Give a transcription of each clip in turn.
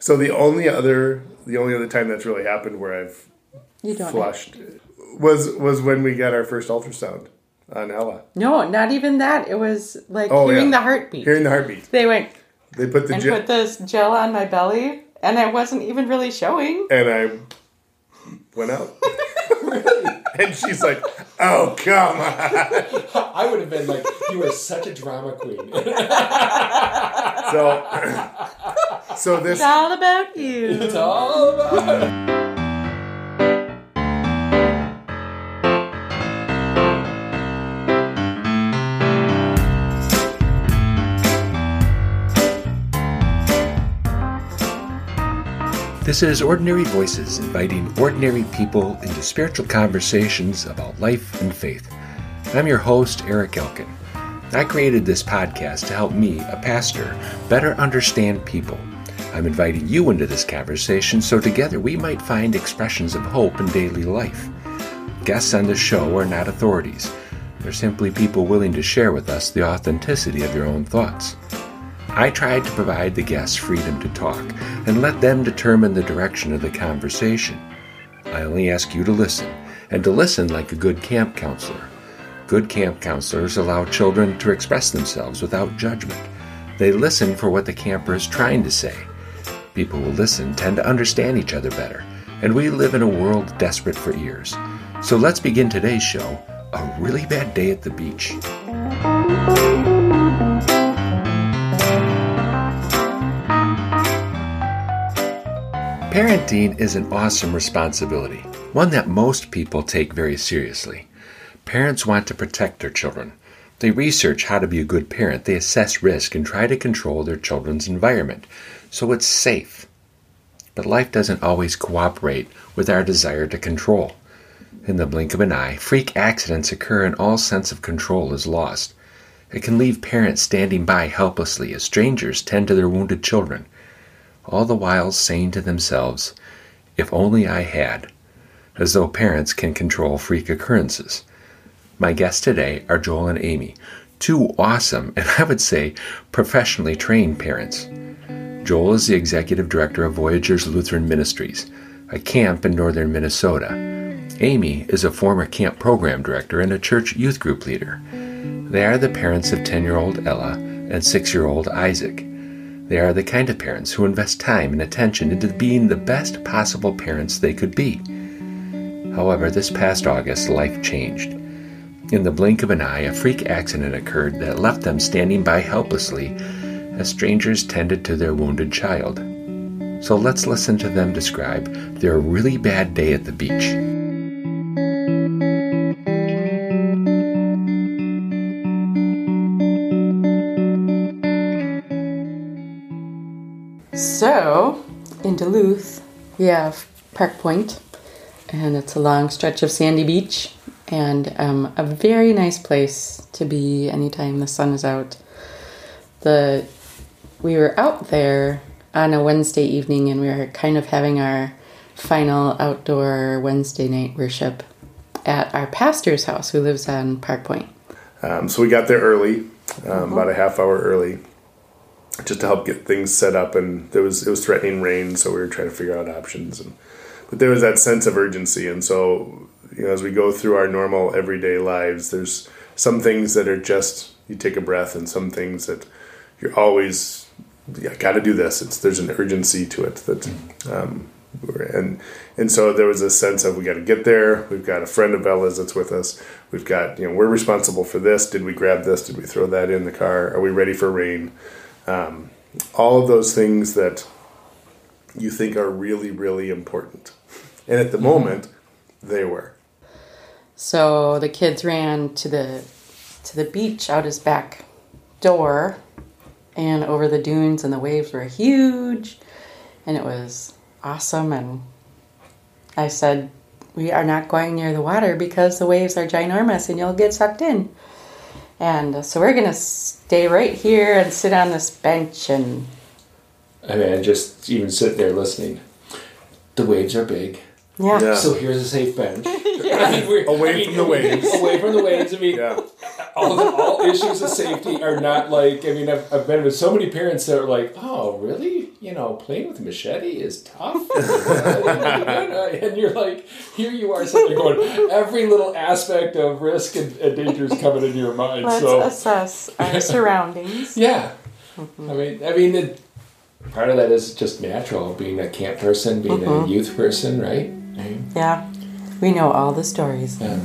So the only other time that's really happened where I've flushed was when we got our first ultrasound on Ella. No, not even that. It was like hearing the heartbeat. Hearing the heartbeat. They put put this gel on my belly, and I wasn't even really showing. And I went out. And she's like, "Oh, come on." I would have been like, "You are such a drama queen." So this... It's all about you. It's all about you. This is Ordinary Voices, inviting ordinary people into spiritual conversations about life and faith. I'm your host, Eric Elkin. I created this podcast to help me, a pastor, better understand people. I'm inviting you into this conversation so together we might find expressions of hope in daily life. Guests on this show are not authorities. They're simply people willing to share with us the authenticity of their own thoughts. I tried to provide the guests freedom to talk and let them determine the direction of the conversation. I only ask you to listen, and to listen like a good camp counselor. Good camp counselors allow children to express themselves without judgment. They listen for what the camper is trying to say. People who listen tend to understand each other better, and we live in a world desperate for ears. So let's begin today's show, A Really Bad Day at the Beach. Parenting is an awesome responsibility, one that most people take very seriously. Parents want to protect their children. They research how to be a good parent. They assess risk and try to control their children's environment so it's safe. But life doesn't always cooperate with our desire to control. In the blink of an eye, freak accidents occur and all sense of control is lost. It can leave parents standing by helplessly as strangers tend to their wounded children, all the while saying to themselves, "If only I had," as though parents can control freak occurrences. My guests today are Joel and Amy, two awesome and I would say professionally trained parents. Joel is the executive director of Voyager's Lutheran Ministries, a camp in northern Minnesota. Amy is a former camp program director and a church youth group leader. They are the parents of 10-year-old Ella and 6-year-old Isaac. They are the kind of parents who invest time and attention into being the best possible parents they could be. However, this past August, life changed. In the blink of an eye, a freak accident occurred that left them standing by helplessly as strangers tended to their wounded child. So let's listen to them describe their really bad day at the beach. So, in Duluth, we have Park Point, and it's a long stretch of sandy beach, and a very nice place to be anytime the sun is out. We were out there on a Wednesday evening, and we were kind of having our final outdoor Wednesday night worship at our pastor's house, who lives on Park Point. So we got there early, about a half hour early, just to help get things set up, and it was threatening rain, so we were trying to figure out options. But there was that sense of urgency, and so, you know, as we go through our normal everyday lives, there's some things that are just, you take a breath, and some things that you're always, I gotta do this. There's an urgency to it. And so there was a sense of, we gotta get there, we've got a friend of Bella's that's with us, we've got, you know, we're responsible for this, did we grab this, did we throw that in the car, are we ready for rain? All of those things that you think are really, really important. And at the moment, they were. So the kids ran to the beach out his back door and over the dunes, and the waves were huge, and it was awesome. And I said, "We are not going near the water because the waves are ginormous and you'll get sucked in. And so we're going to stay right here and sit on this bench." And I mean, just even sit there listening. The waves are big. Yeah. So here's a safe bench. Away from the waves. I mean, yeah. all issues of safety are not like, I mean, I've been with so many parents that are like, "Oh, really? you know, playing with a machete is tough. And you're like, here you are sitting there going, every little aspect of risk and danger is coming in your mind. Let's assess our surroundings. Yeah. Mm-hmm. I mean, part of that is just natural, being a camp person, being mm-hmm. a youth person, right? Yeah. We know all the stories. Yeah.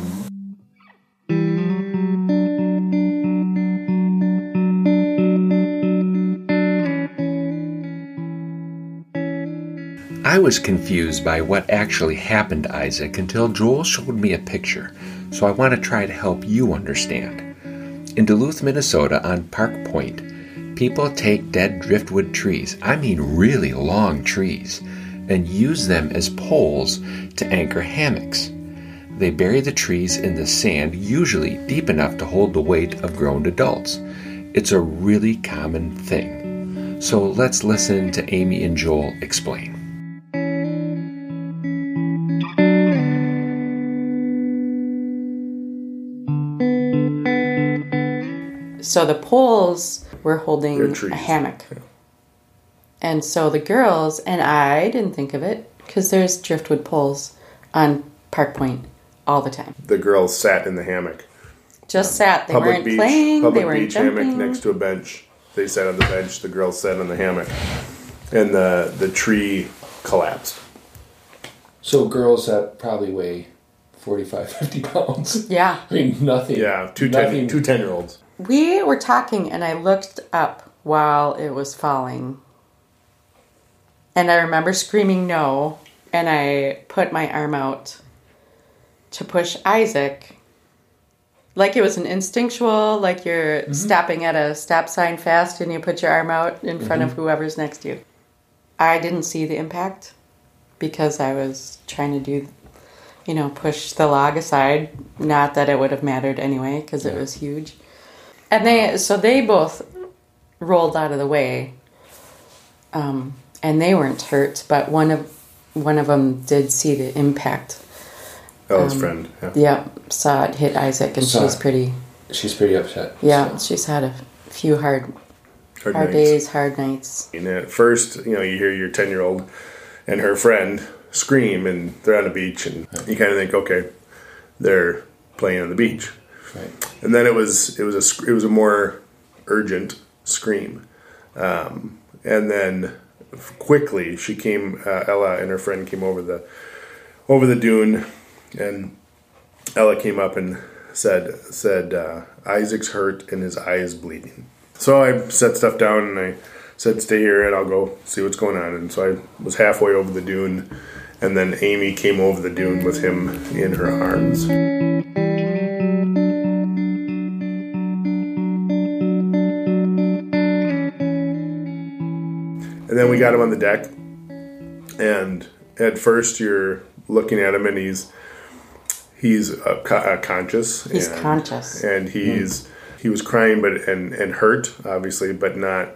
I was confused by what actually happened to Isaac until Joel showed me a picture, so I want to try to help you understand. In Duluth, Minnesota, on Park Point, people take dead driftwood trees, I mean really long trees, and use them as poles to anchor hammocks. They bury the trees in the sand, usually deep enough to hold the weight of grown adults. It's a really common thing. So let's listen to Amy and Joel explain. So the poles were holding a hammock. Yeah. And so the girls, and I didn't think of it, because there's driftwood poles on Park Point all the time. The girls sat in the hammock. Just sat. They weren't playing. They weren't jumping. Public beach hammock next to a bench. They sat on the bench. The girls sat on the hammock. And the tree collapsed. So girls that probably weigh 45, 50 pounds. Yeah. I mean, nothing. Yeah, two 10-year-olds. We were talking, and I looked up while it was falling. And I remember screaming no, and I put my arm out to push Isaac. Like it was an instinctual, like you're mm-hmm. stopping at a stop sign fast, and you put your arm out in mm-hmm. front of whoever's next to you. I didn't see the impact because I was trying to do, you know, push the log aside. Not that it would have mattered anyway, because it was huge. And they both rolled out of the way, and they weren't hurt. But one of them did see the impact. Ella's friend, yeah. Yeah, saw it hit Isaac, and she's pretty upset. Yeah, so. She's had a few hard days, hard nights. And at first, you know, you hear your 10-year-old and her friend scream, and they're on the beach, and you kind of think, okay, they're playing on the beach. Right. And then it was a more urgent scream, and then quickly she came. Ella and her friend came over the dune, and Ella came up and said Isaac's hurt and his eye is bleeding. So I set stuff down and I said, "Stay here and I'll go see what's going on." And so I was halfway over the dune, and then Amy came over the dune with him in her arms. And then we got him on the deck, and at first you're looking at him, and he's conscious. He's conscious, and he was crying, but and hurt obviously, but not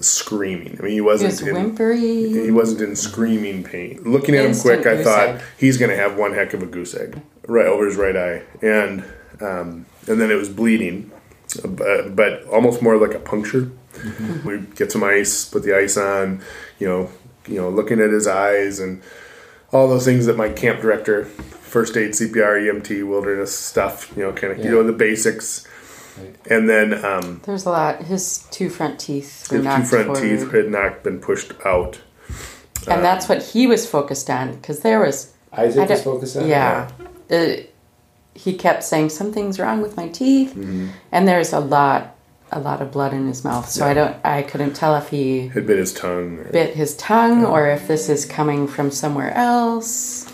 screaming. I mean, he wasn't in screaming pain. Looking at him quick, I thought he's going to have one heck of a goose egg right over his right eye, and then it was bleeding, but almost more like a puncture. Mm-hmm. We get some ice, put the ice on, you know, looking at his eyes and all those things that my camp director, first aid, CPR, EMT, wilderness stuff, you know, kind of, you know, the basics. Right. And then... there's a lot. His two front teeth were knocked forward. His two front teeth had not been pushed out. And that's what he was focused on, because there was... Isaac was focused on? Yeah. He kept saying, something's wrong with my teeth. Mm-hmm. And there's a lot of blood in his mouth, so yeah. I couldn't tell if he had bit his tongue. Or, yeah. or if this is coming from somewhere else.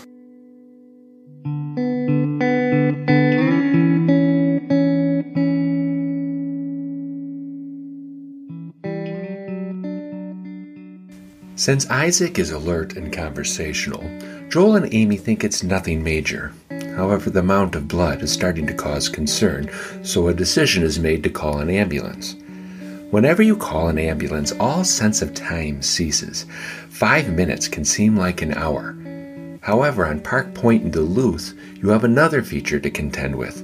Since Isaac is alert and conversational, Joel and Amy think it's nothing major. However, the amount of blood is starting to cause concern, so a decision is made to call an ambulance. Whenever you call an ambulance, all sense of time ceases. 5 minutes can seem like an hour. However, on Park Point in Duluth, you have another feature to contend with,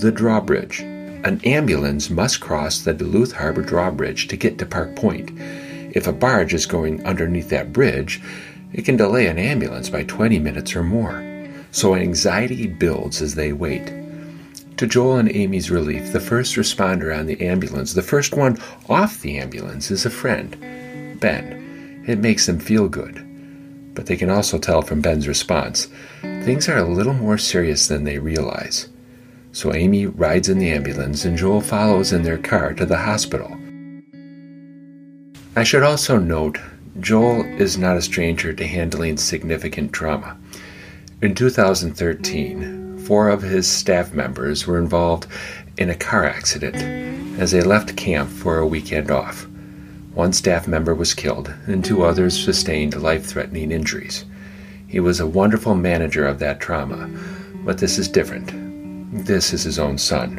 the drawbridge. An ambulance must cross the Duluth Harbor drawbridge to get to Park Point. If a barge is going underneath that bridge, it can delay an ambulance by 20 minutes or more. So anxiety builds as they wait. To Joel and Amy's relief, the first responder on the ambulance, the first one off the ambulance, is a friend, Ben. It makes them feel good. But they can also tell from Ben's response, things are a little more serious than they realize. So Amy rides in the ambulance and Joel follows in their car to the hospital. I should also note, Joel is not a stranger to handling significant trauma. In 2013, 4 of his staff members were involved in a car accident as they left camp for a weekend off. One staff member was killed, and 2 others sustained life-threatening injuries. He was a wonderful manager of that trauma, but this is different. This is his own son,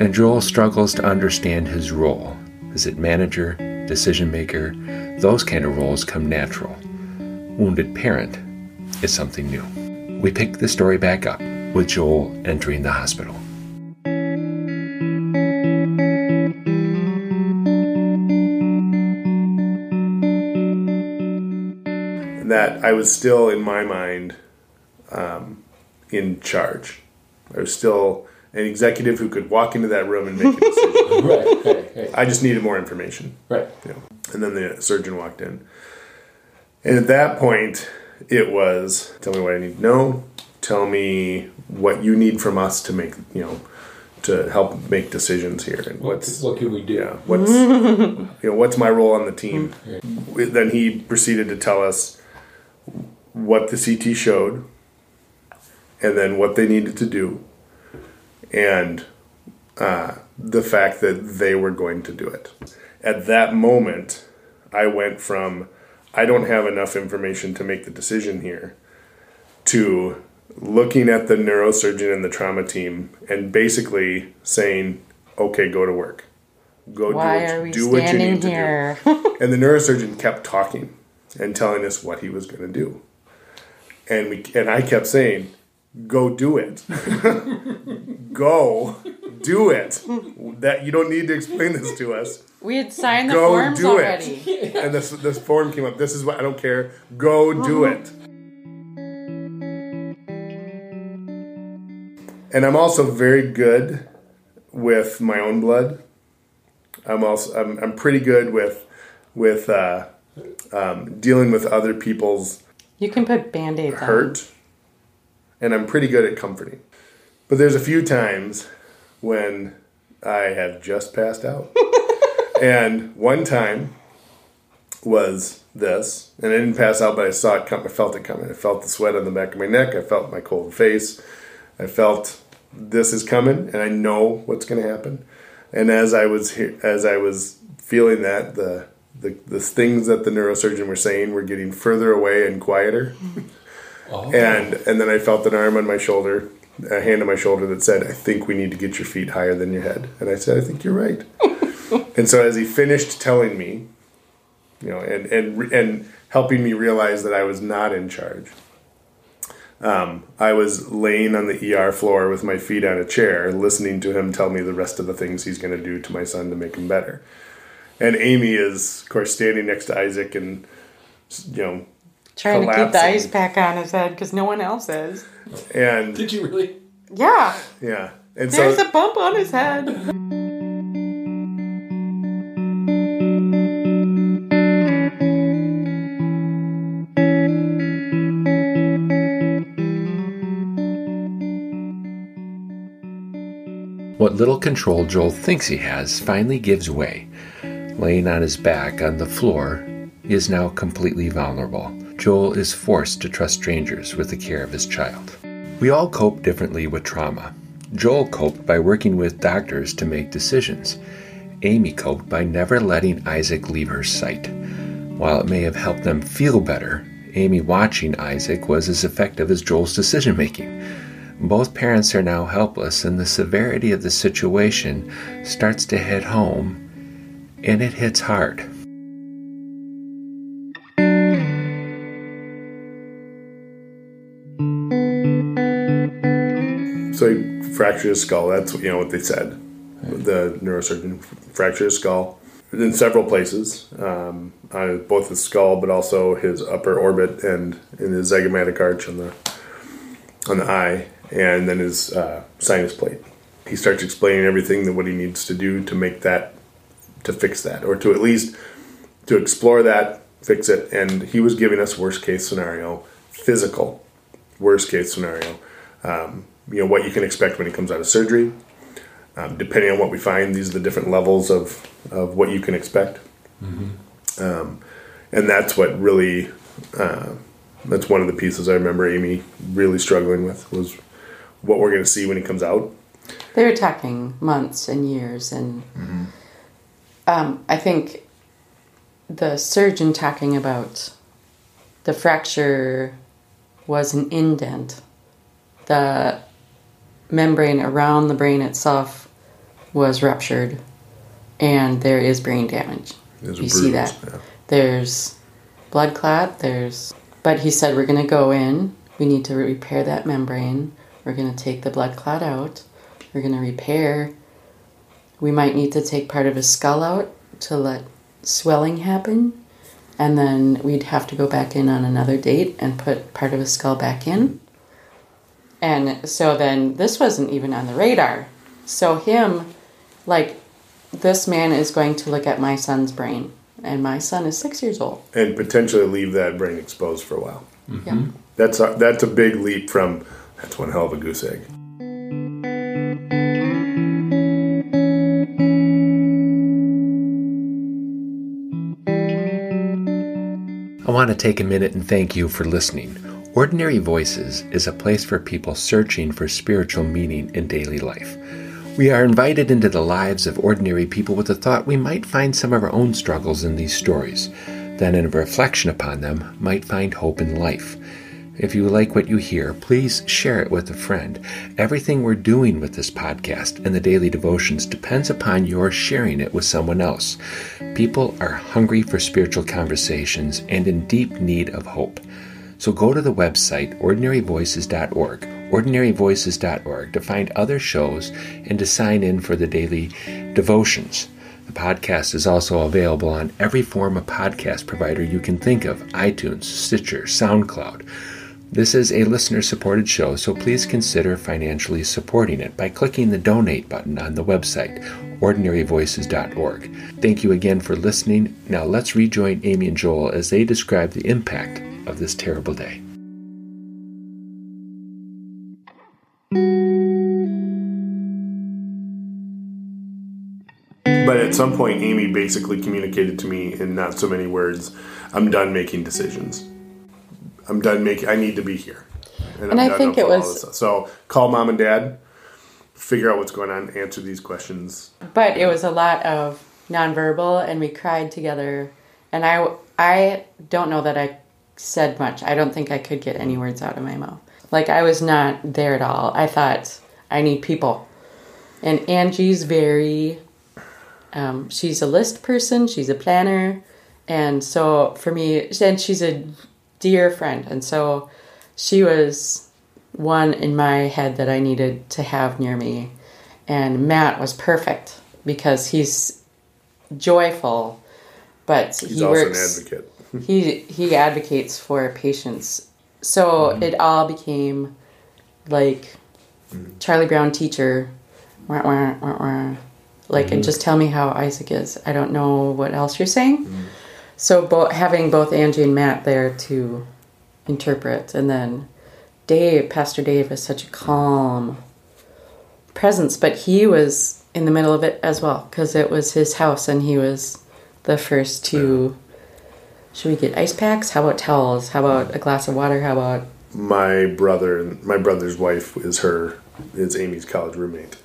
and Joel struggles to understand his role. Is it manager, decision-maker? Those kind of roles come natural. Wounded parent is something new. We pick the story back up with Joel entering the hospital. That I was still, in my mind, in charge. I was still an executive who could walk into that room and make a decision. Right. I just needed more information. Right. Yeah. And then the surgeon walked in. And at that point, it was, tell me what I need to know. Tell me what you need from us to make, to help make decisions here. And what can we do? Yeah, what's my role on the team? Okay. Then he proceeded to tell us what the CT showed and then what they needed to do and the fact that they were going to do it. At that moment, I went from, I don't have enough information to make the decision here, to looking at the neurosurgeon and the trauma team and basically saying, okay, go to work. Go do what you need here? To do. And the neurosurgeon kept talking and telling us what he was going to do. And I kept saying, go do it. Go do it. That you don't need to explain this to us. We had signed the forms already. And this form came up. This is what I don't care. Go do it. And I'm also very good with my own blood. I'm pretty good with dealing with other people's. You can put Band-Aids hurt, on. And I'm pretty good at comforting. But there's a few times when I have just passed out. And one time was this, and I didn't pass out, but I saw it come. I felt it coming. I felt the sweat on the back of my neck. I felt my cold face. I felt this is coming, and I know what's going to happen. And as I was feeling that, the things that the neurosurgeon were saying were getting further away and quieter. Oh. And then I felt an arm on my shoulder, a hand on my shoulder that said, I think we need to get your feet higher than your head. And I said, I think you're right. And so as he finished telling me, and helping me realize that I was not in charge, I was laying on the ER floor with my feet on a chair, listening to him tell me the rest of the things he's going to do to my son to make him better. And Amy is, of course, standing next to Isaac and, trying collapsing. To keep the ice pack on his head because no one else is. And did you really? Yeah. Yeah. And there's a bump on his head. What little control Joel thinks he has finally gives way. Laying on his back on the floor, he is now completely vulnerable. Joel is forced to trust strangers with the care of his child. We all cope differently with trauma. Joel coped by working with doctors to make decisions. Amy coped by never letting Isaac leave her sight. While it may have helped them feel better, Amy watching Isaac was as effective as Joel's decision-making. Both parents are now helpless, and the severity of the situation starts to hit home. And it hits hard. So he fractured his skull. That's what they said. The neurosurgeon fractured his skull. in several places, both his skull, but also his upper orbit and in his zygomatic arch on the eye, and then his sinus plate. He starts explaining everything that what he needs to do to make that, to fix that, or to at least to explore that, fix it. And he was giving us worst case scenario, physical worst case scenario. What you can expect when he comes out of surgery. Depending on what we find, these are the different levels of what you can expect. Mm-hmm. And that's what really, that's one of the pieces I remember Amy really struggling with, was what we're going to see when he comes out. They were talking months and years, and mm-hmm. I think the surgeon talking about the fracture was an indent. The membrane around the brain itself was ruptured, and there is brain damage. You see that. Yeah. There's blood clot, but he said, we're going to go in, we need to repair that membrane, we're going to take the blood clot out, we're going to repair, we might need to take part of his skull out to let swelling happen, and then we'd have to go back in on another date and put part of his skull back in. And so then this wasn't even on the radar. So him, this man is going to look at my son's brain, and my son is 6 years old. And potentially leave that brain exposed for a while. Mm-hmm. Yeah. That's a big leap from, that's one hell of a goose egg. I want to take a minute and thank you for listening. Ordinary Voices is a place for people searching for spiritual meaning in daily life. We are invited into the lives of ordinary people with the thought we might find some of our own struggles in these stories, then in reflection upon them, might find hope in life. If you like what you hear, please share it with a friend. Everything we're doing with this podcast and the daily devotions depends upon your sharing it with someone else. People are hungry for spiritual conversations and in deep need of hope. So go to the website, OrdinaryVoices.org, to find other shows and to sign in for the daily devotions. The podcast is also available on every form of podcast provider you can think of, iTunes, Stitcher, SoundCloud. This is a listener-supported show, so please consider financially supporting it by clicking the Donate button on the website, OrdinaryVoices.org. Thank you again for listening. Now let's rejoin Amy and Joel as they describe the impact of this terrible day. But at some point, Amy basically communicated to me in not so many words, I'm done making decisions. I need to be here. And I think it was... So call mom and dad, figure out what's going on, answer these questions. But it was a lot of nonverbal, and we cried together. And I don't know that I said much. I don't think I could get any words out of my mouth. I was not there at all. I thought, I need people. And Angie's very, she's a list person, she's a planner, and so for me, and she's a dear friend, and so she was one in my head that I needed to have near me. And Matt was perfect, because he's joyful, but he's also an advocate. He advocates for patients. So It all became Charlie Brown teacher. Wah, wah, wah, wah. And just tell me how Isaac is. I don't know what else you're saying. Mm. So having both Angie and Matt there to interpret. And then Dave, Pastor Dave, is such a calm presence. But he was in the middle of it as well, because it was his house and he was the first to... Should we get ice packs? How about towels? How about a glass of water? How about... My brother's wife is Amy's college roommate.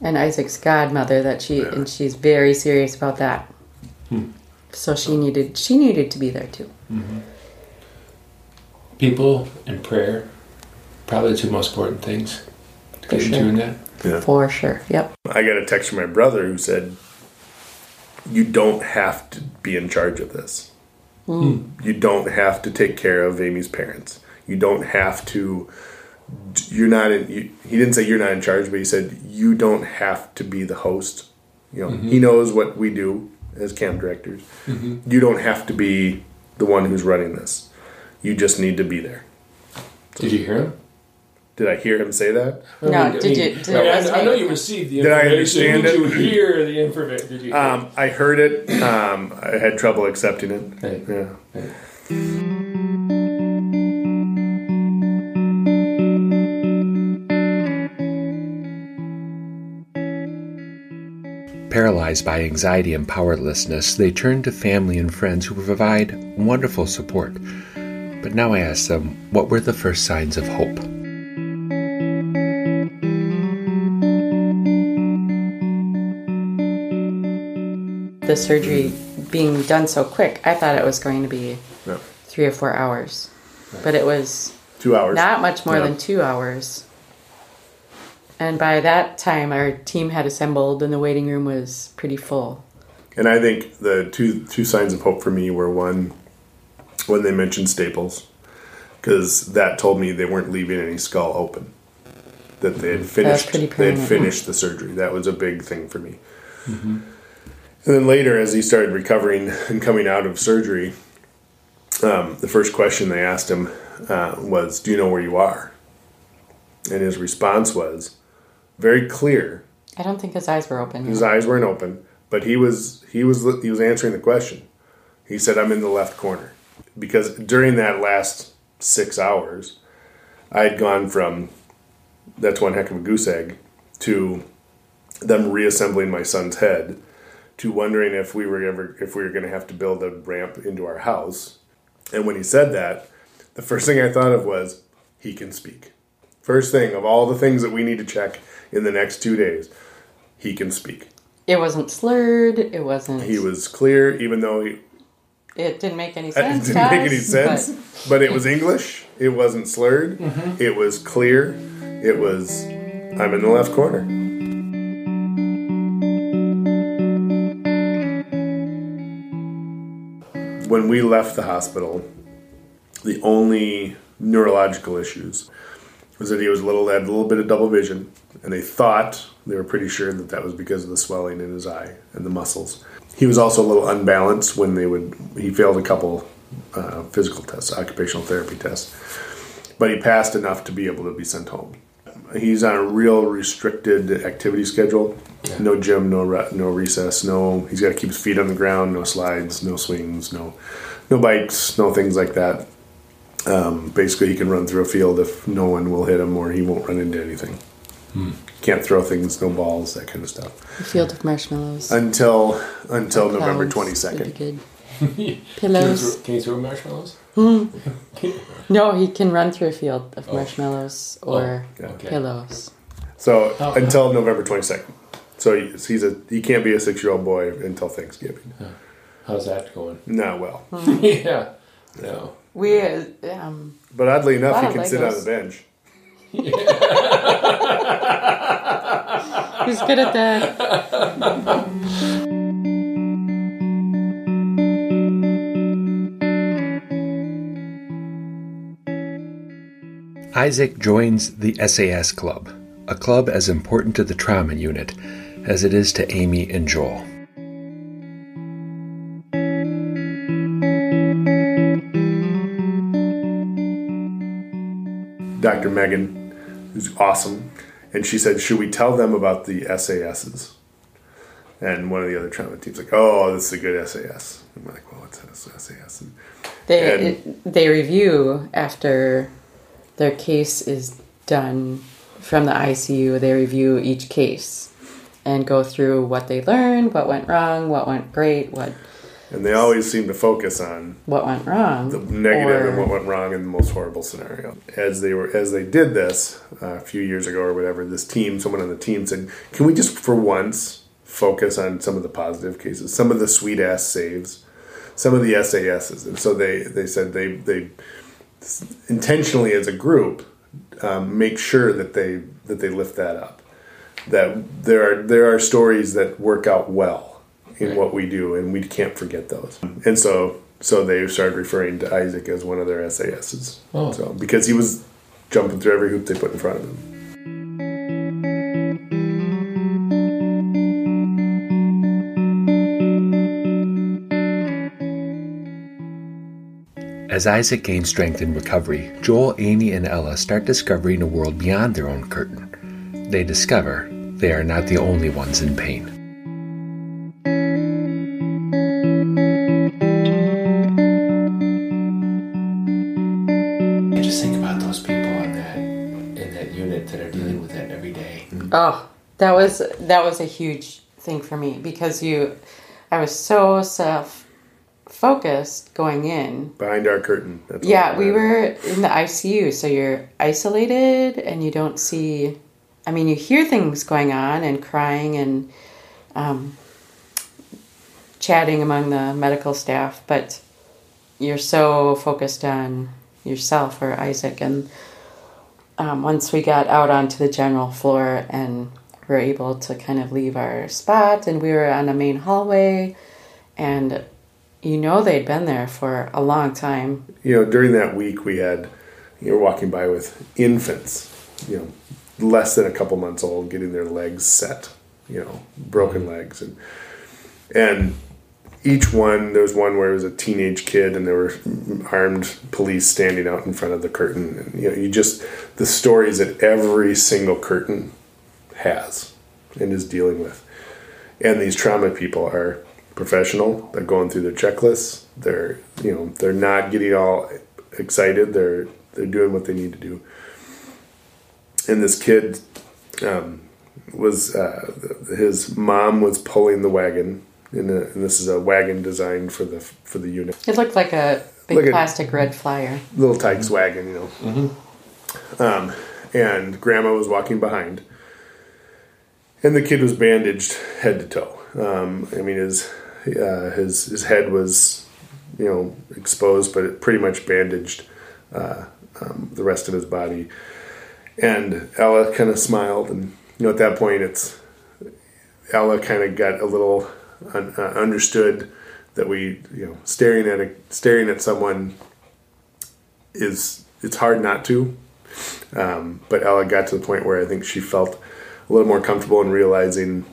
And Isaac's godmother, and she's very serious about that. Hmm. So she needed to be there too. Mm-hmm. People and prayer, probably the two most important things to get you doing that. Yeah. For sure, yep. I got a text from my brother who said, you don't have to be in charge of this. Mm. You don't have to take care of Amy's parents. You don't have to, he didn't say you're not in charge, but he said, you don't have to be the host. You know, mm-hmm. He knows what we do. as camp directors, mm-hmm. you don't have to be the one who's running this. You just need to be there. So, did you hear him? Did I hear him say that? I know you received the information. Did I understand it? Did you hear the information? Did you hear it? I heard it. I had trouble accepting it. Hey. Yeah. Hey. Paralyzed by anxiety and powerlessness, they turn to family and friends who provide wonderful support. But now I ask them, what were the first signs of hope? The surgery being done so quick, I thought it was going to be 3 or 4 hours. Right. But it was 2 hours. Not much more than 2 hours. And by that time, our team had assembled and the waiting room was pretty full. And I think the two signs of hope for me were one, when they mentioned staples, because that told me they weren't leaving any skull open, that they had finished the surgery. That was a big thing for me. Mm-hmm. And then later, as he started recovering and coming out of surgery, the first question they asked him was, "Do you know where you are?" And his response was very clear. I don't think his eyes were open. His eyes weren't open, but he was answering the question. He said, "I'm in the left corner." Because during that last 6 hours, I had gone from "that's one heck of a goose egg" to them reassembling my son's head to wondering if we were going to have to build a ramp into our house. And when he said that, the first thing I thought of was, he can speak. First thing of all the things that we need to check in the next 2 days, he can speak. It wasn't slurred. It wasn't. He was clear, even though he. It didn't make any sense. It didn't make any sense, but it was English. It wasn't slurred. Mm-hmm. It was clear. It was, "I'm in the left corner." When we left the hospital, the only neurological issues was that he was had a little bit of double vision, and they were pretty sure that was because of the swelling in his eye and the muscles. He was also a little unbalanced when he failed a couple physical tests, occupational therapy tests, but he passed enough to be able to be sent home. He's on a real restricted activity schedule. No gym, no recess, he's got to keep his feet on the ground, no slides, no swings, no bikes, no things like that. Basically, he can run through a field if no one will hit him, or he won't run into anything. Hmm. Can't throw things, no balls, that kind of stuff. A field of marshmallows. Until November 22nd. Be good. Pillows. Can you throw marshmallows? Mm. No, he can run through a field of marshmallows or pillows. So until November 22nd. So he can't be a 6-year-old boy until Thanksgiving. Huh. How's that going? Not well. Hmm. Yeah. No. We. But oddly enough, he can sit on the bench. Yeah. He's good at that. Isaac joins the SAS Club, a club as important to the trauma unit as it is to Amy and Joel. Dr. Megan, who's awesome, and she said, "Should we tell them about the SASs?" And one of the other trauma teams like, "Oh, this is a good SAS." And we're like, "Well, what's an SAS?" And they review after their case is done from the ICU. They review each case and go through what they learned, what went wrong, what went great, what. And they always seem to focus on what went wrong, the negative, and what went wrong in the most horrible scenario. As they did this a few years ago or whatever, someone on the team said, "Can we just for once focus on some of the positive cases, some of the sweet ass saves, some of the SASs?" And so they said they intentionally as a group make sure that they lift that up. That there are stories that work out well in what we do, and we can't forget those. And so they started referring to Isaac as one of their SASs. Oh. So, because he was jumping through every hoop they put in front of him. As Isaac gains strength in recovery, Joel, Amy, and Ella start discovering a world beyond their own curtain. They discover they are not the only ones in pain. That was a huge thing for me because I was so self-focused going in. Behind our curtain. That's we were in the ICU, so you're isolated and you don't see, you hear things going on and crying and chatting among the medical staff, but you're so focused on yourself or Isaac. And once we got out onto the general floor and were able to kind of leave our spot, and we were on a main hallway, and they'd been there for a long time. During that week we had, walking by with infants, less than a couple months old, getting their legs set, broken legs. And each one, there was one where it was a teenage kid and there were armed police standing out in front of the curtain. And, the stories that every single curtain has and is dealing with. And these trauma people are professional. They're going through their checklists. They're they're not getting all excited. They're doing what they need to do. And this kid his mom was pulling the wagon, and this is a wagon designed for the unit. It looked like a big plastic red flyer. Little Tyke's wagon, Mm-hmm. And Grandma was walking behind. And the kid was bandaged head to toe. His head was, exposed, but it pretty much bandaged the rest of his body. And Ella kind of smiled, and at that point, Ella kind of got a little understood that we, staring at someone is, it's hard not to. But Ella got to the point where I think she felt a little more comfortable in realizing,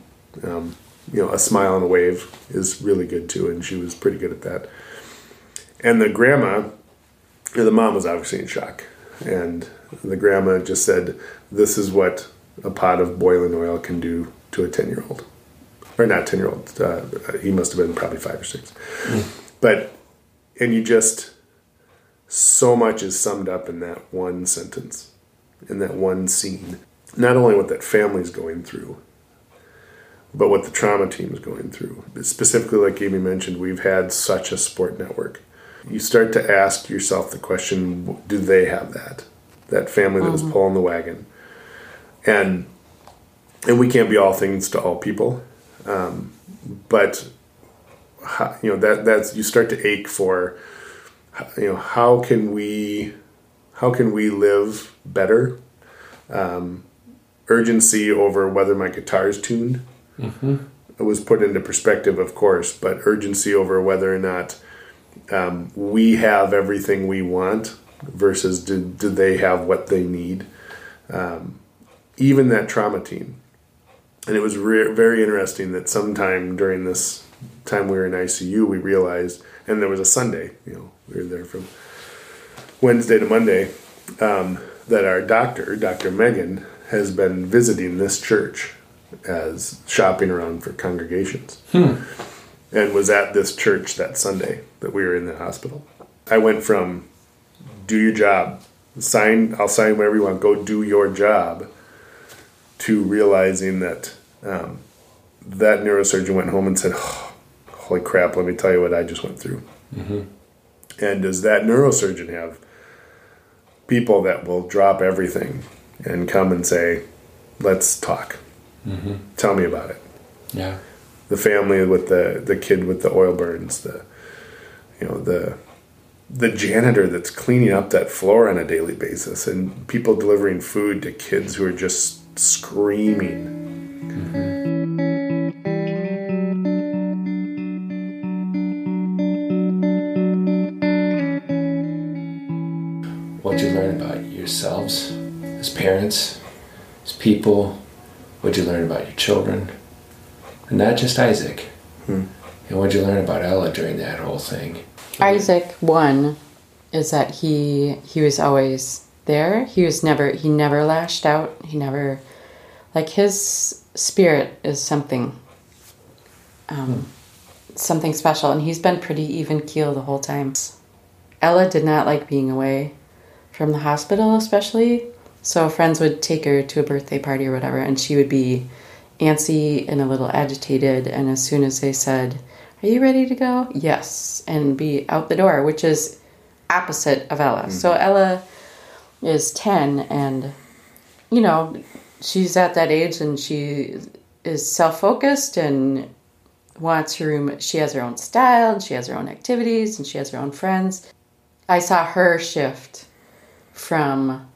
a smile and a wave is really good too, and she was pretty good at that. And the mom was obviously in shock, and the grandma just said, "This is what a pot of boiling oil can do to a 10-year-old," or not 10-year-old. He must have been probably 5 or 6. Mm. So much is summed up in that one sentence, in that one scene. Not only what that family's going through, but what the trauma team is going through. Specifically, like Amy mentioned, we've had such a support network. You start to ask yourself the question, do they have that family that was pulling the wagon? And we can't be all things to all people. But you start to ache for, how can we live better? Urgency over whether my guitar's tuned. Mm-hmm. It was put into perspective, of course, but urgency over whether or not we have everything we want versus do they have what they need. Even that trauma team. And it was very interesting that sometime during this time we were in ICU, we realized, and there was a Sunday, we were there from Wednesday to Monday, that our doctor, Dr. Megan, has been visiting this church as shopping around for congregations and was at this church that Sunday that we were in the hospital. I went from do your job, I'll sign whatever you want, go do your job, to realizing that that neurosurgeon went home and said, holy crap, let me tell you what I just went through. Mm-hmm. And does that neurosurgeon have people that will drop everything and come and say, let's talk. Mm-hmm. Tell me about it. Yeah. The family with the kid with the oil burns, the janitor that's cleaning up that floor on a daily basis, and people delivering food to kids who are just screaming. Mm-hmm. What you learn about yourselves as parents, as people, what you learn about your children, and not just Isaac. Hmm. And what you learn about Ella during that whole thing. Isaac won is that he was always there. He never lashed out. He never, like, his spirit is something special, and he's been pretty even keel the whole time. Ella did not like being away from the hospital, especially, so friends would take her to a birthday party or whatever, and she would be antsy and a little agitated, and as soon as they said, "Are you ready to go?" "Yes," and be out the door, which is opposite of Ella. Mm-hmm. So Ella is 10, and, you know, she's at that age, and she is self-focused and wants her room. She has her own style, and she has her own activities, and she has her own friends. I saw her shift from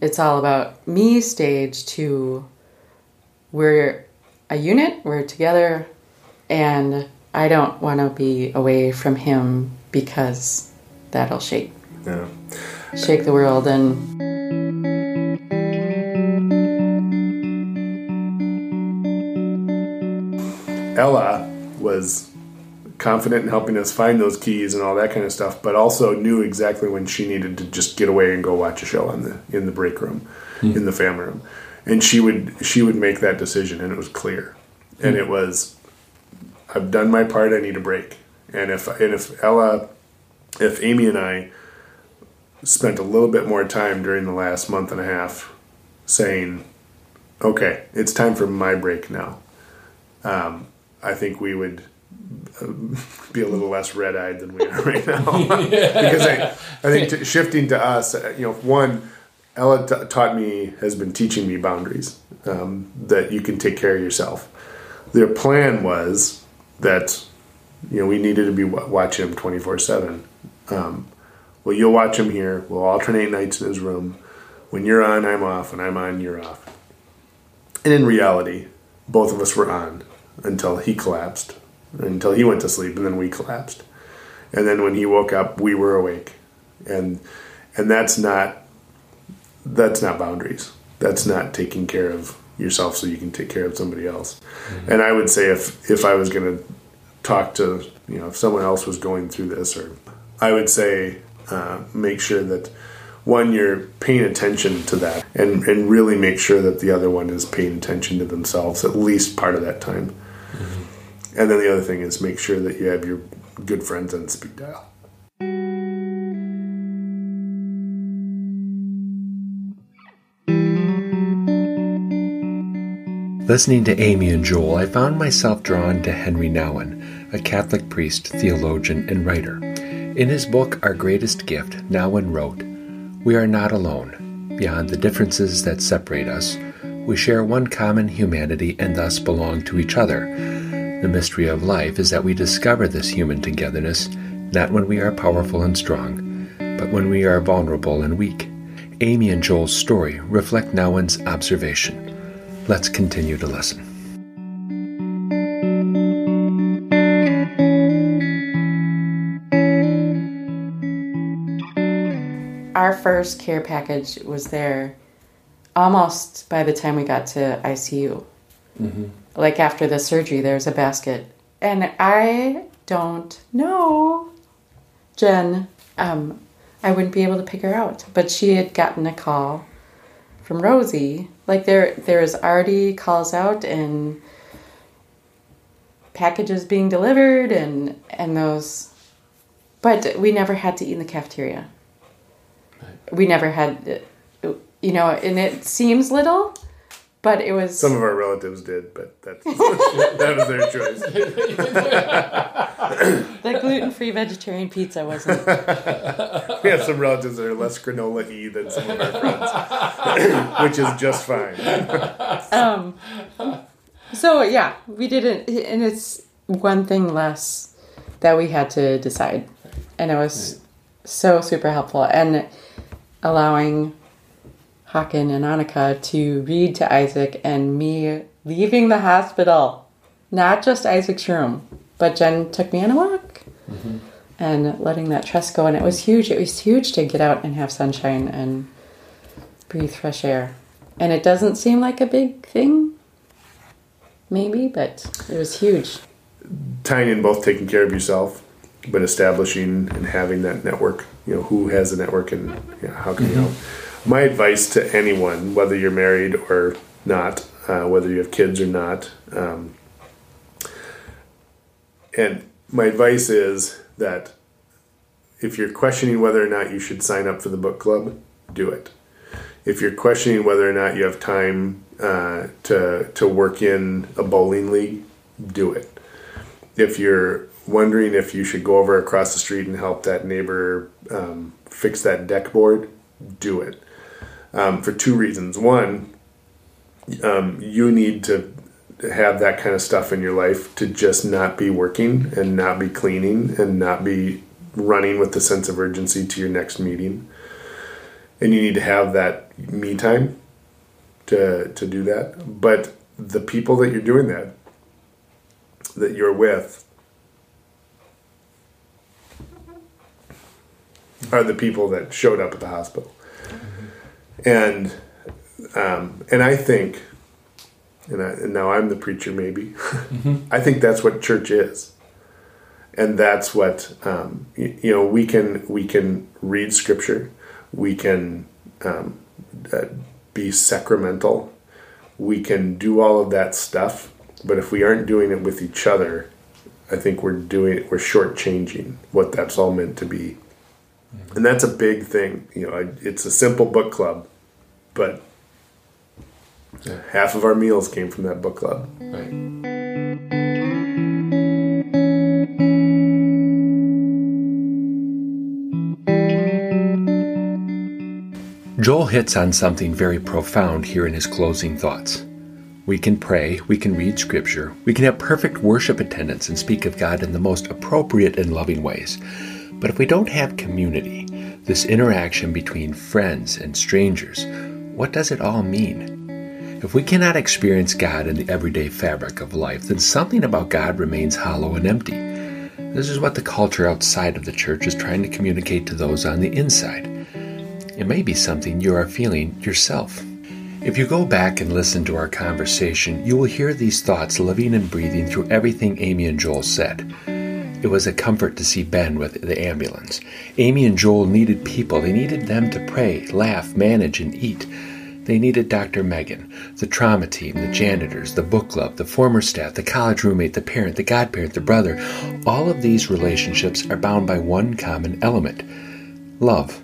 it's all about me stage to we're a unit, we're together, and I don't want to be away from him because that'll shake the world. And Ella was confident in helping us find those keys and all that kind of stuff, but also knew exactly when she needed to just get away and go watch a show in the break room, in the family room. And she would make that decision, and it was clear. Mm-hmm. And it was, I've done my part, I need a break. And if Amy and I spent a little bit more time during the last month and a half saying, okay, it's time for my break now, I think we would be a little less red-eyed than we are right now. Because I think shifting to us, you know, one, Ella has been teaching me boundaries, that you can take care of yourself. Their plan was that, you know, we needed to be watching him 24/7. Well, you'll watch him here. We'll alternate nights in his room. When you're on, I'm off. When I'm on, you're off. And in reality, both of us were on until he collapsed, until he went to sleep, and then we collapsed. And then when he woke up, we were awake. And that's not boundaries. That's not taking care of yourself so you can take care of somebody else. Mm-hmm. And I would say if I was going to talk to, you know, if someone else was going through this, or I would say make sure that one, you're paying attention to that, and really make sure that the other one is paying attention to themselves at least part of that time. Mm-hmm. And then the other thing is make sure that you have your good friends on speed dial. Listening to Amy and Joel, I found myself drawn to Henry Nouwen, a Catholic priest, theologian, and writer. In his book, Our Greatest Gift, Nouwen wrote, "We are not alone. Beyond the differences that separate us, we share one common humanity and thus belong to each other. The mystery of life is that we discover this human togetherness not when we are powerful and strong, but when we are vulnerable and weak." Amy and Joel's story reflect Nouwen's observation. Let's continue to listen. Our first care package was there almost by the time we got to ICU. Mm-hmm. Like after the surgery, there's a basket. And I don't know Jen. I wouldn't be able to pick her out. But she had gotten a call from Rosie. Like there is already calls out and packages being delivered and those, but we never had to eat in the cafeteria. Right. We never had, you know, and it seems little, but it was. Some of our relatives did, but that was their choice. The gluten-free vegetarian pizza wasn't. We have some relatives that are less granola-y than some of our friends, which is just fine. So, yeah, we didn't, and it's one thing less that we had to decide. And it was so super helpful. And allowing Hawken and Annika to read to Isaac and me leaving the hospital, not just Isaac's room, but Jen took me on a walk. Mm-hmm. And letting that trust go. And it was huge. It was huge to get out and have sunshine and breathe fresh air. And it doesn't seem like a big thing, maybe, but it was huge. Tying in both taking care of yourself but establishing and having that network, you know, who has a network and you know, how can you help? My advice to anyone, whether you're married or not, whether you have kids or not, and my advice is that if you're questioning whether or not you should sign up for the book club, do it. If you're questioning whether or not you have time to work in a bowling league, do it. If you're wondering if you should go over across the street and help that neighbor fix that deck board, do it. For two reasons. One, you need to have that kind of stuff in your life to just not be working and not be cleaning and not be running with the sense of urgency to your next meeting. And you need to have that me time to do that. But the people that you're doing that you're with are the people that showed up at the hospital. And I think, and now I'm the preacher maybe, I think that's what church is. And that's what, we can read scripture. We can be sacramental. We can do all of that stuff. But if we aren't doing it with each other, I think we're shortchanging what that's all meant to be. And that's a big thing. You know, it's a simple book club, but half of our meals came from that book club. Right. Joel hits on something very profound here in his closing thoughts. We can pray, we can read scripture, we can have perfect worship attendance and speak of God in the most appropriate and loving ways. But if we don't have community, this interaction between friends and strangers, what does it all mean? If we cannot experience God in the everyday fabric of life, then something about God remains hollow and empty. This is what the culture outside of the church is trying to communicate to those on the inside. It may be something you are feeling yourself. If you go back and listen to our conversation, you will hear these thoughts living and breathing through everything Amy and Joel said. It was a comfort to see Ben with the ambulance. Amy and Joel needed people. They needed them to pray, laugh, manage, and eat. They needed Dr. Megan, the trauma team, the janitors, the book club, the former staff, the college roommate, the parent, the godparent, the brother. All of these relationships are bound by one common element: love.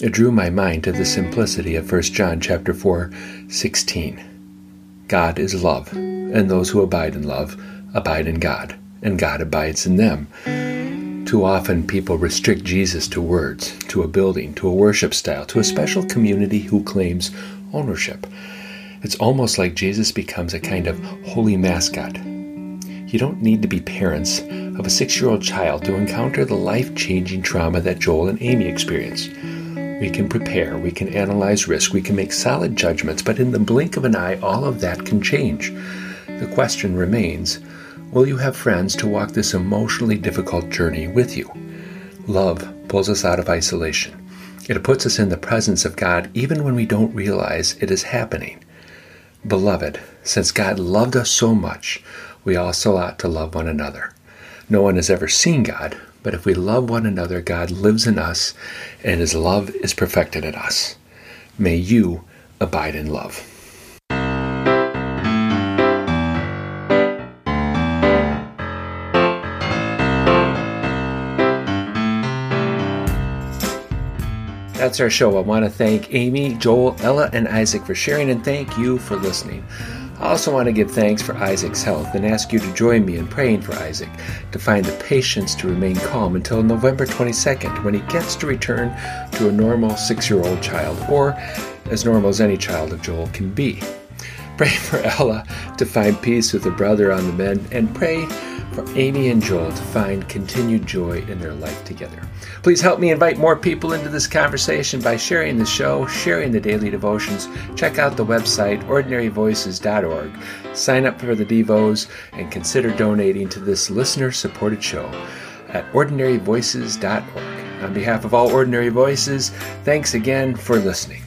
It drew my mind to the simplicity of 1 John chapter 4:16. God is love, and those who abide in love abide in God, and God abides in them. Too often people restrict Jesus to words, to a building, to a worship style, to a special community who claims ownership. It's almost like Jesus becomes a kind of holy mascot. You don't need to be parents of a 6-year-old child to encounter the life-changing trauma that Joel and Amy experienced. We can prepare, we can analyze risk, we can make solid judgments, but in the blink of an eye, all of that can change. The question remains, will you have friends to walk this emotionally difficult journey with you? Love pulls us out of isolation. It puts us in the presence of God even when we don't realize it is happening. Beloved, since God loved us so much, we also ought to love one another. No one has ever seen God, but if we love one another, God lives in us, and His love is perfected in us. May you abide in love. That's our show. I want to thank Amy, Joel, Ella, and Isaac for sharing, and thank you for listening. I also want to give thanks for Isaac's health and ask you to join me in praying for Isaac to find the patience to remain calm until November 22nd, when he gets to return to a normal 6-year-old child, or as normal as any child of Joel can be. Pray for Ella to find peace with her brother on the mend, and pray for Amy and Joel to find continued joy in their life together. Please help me invite more people into this conversation by sharing the show, sharing the daily devotions. Check out the website, OrdinaryVoices.org. Sign up for the Devos and consider donating to this listener-supported show at OrdinaryVoices.org. On behalf of all Ordinary Voices, thanks again for listening.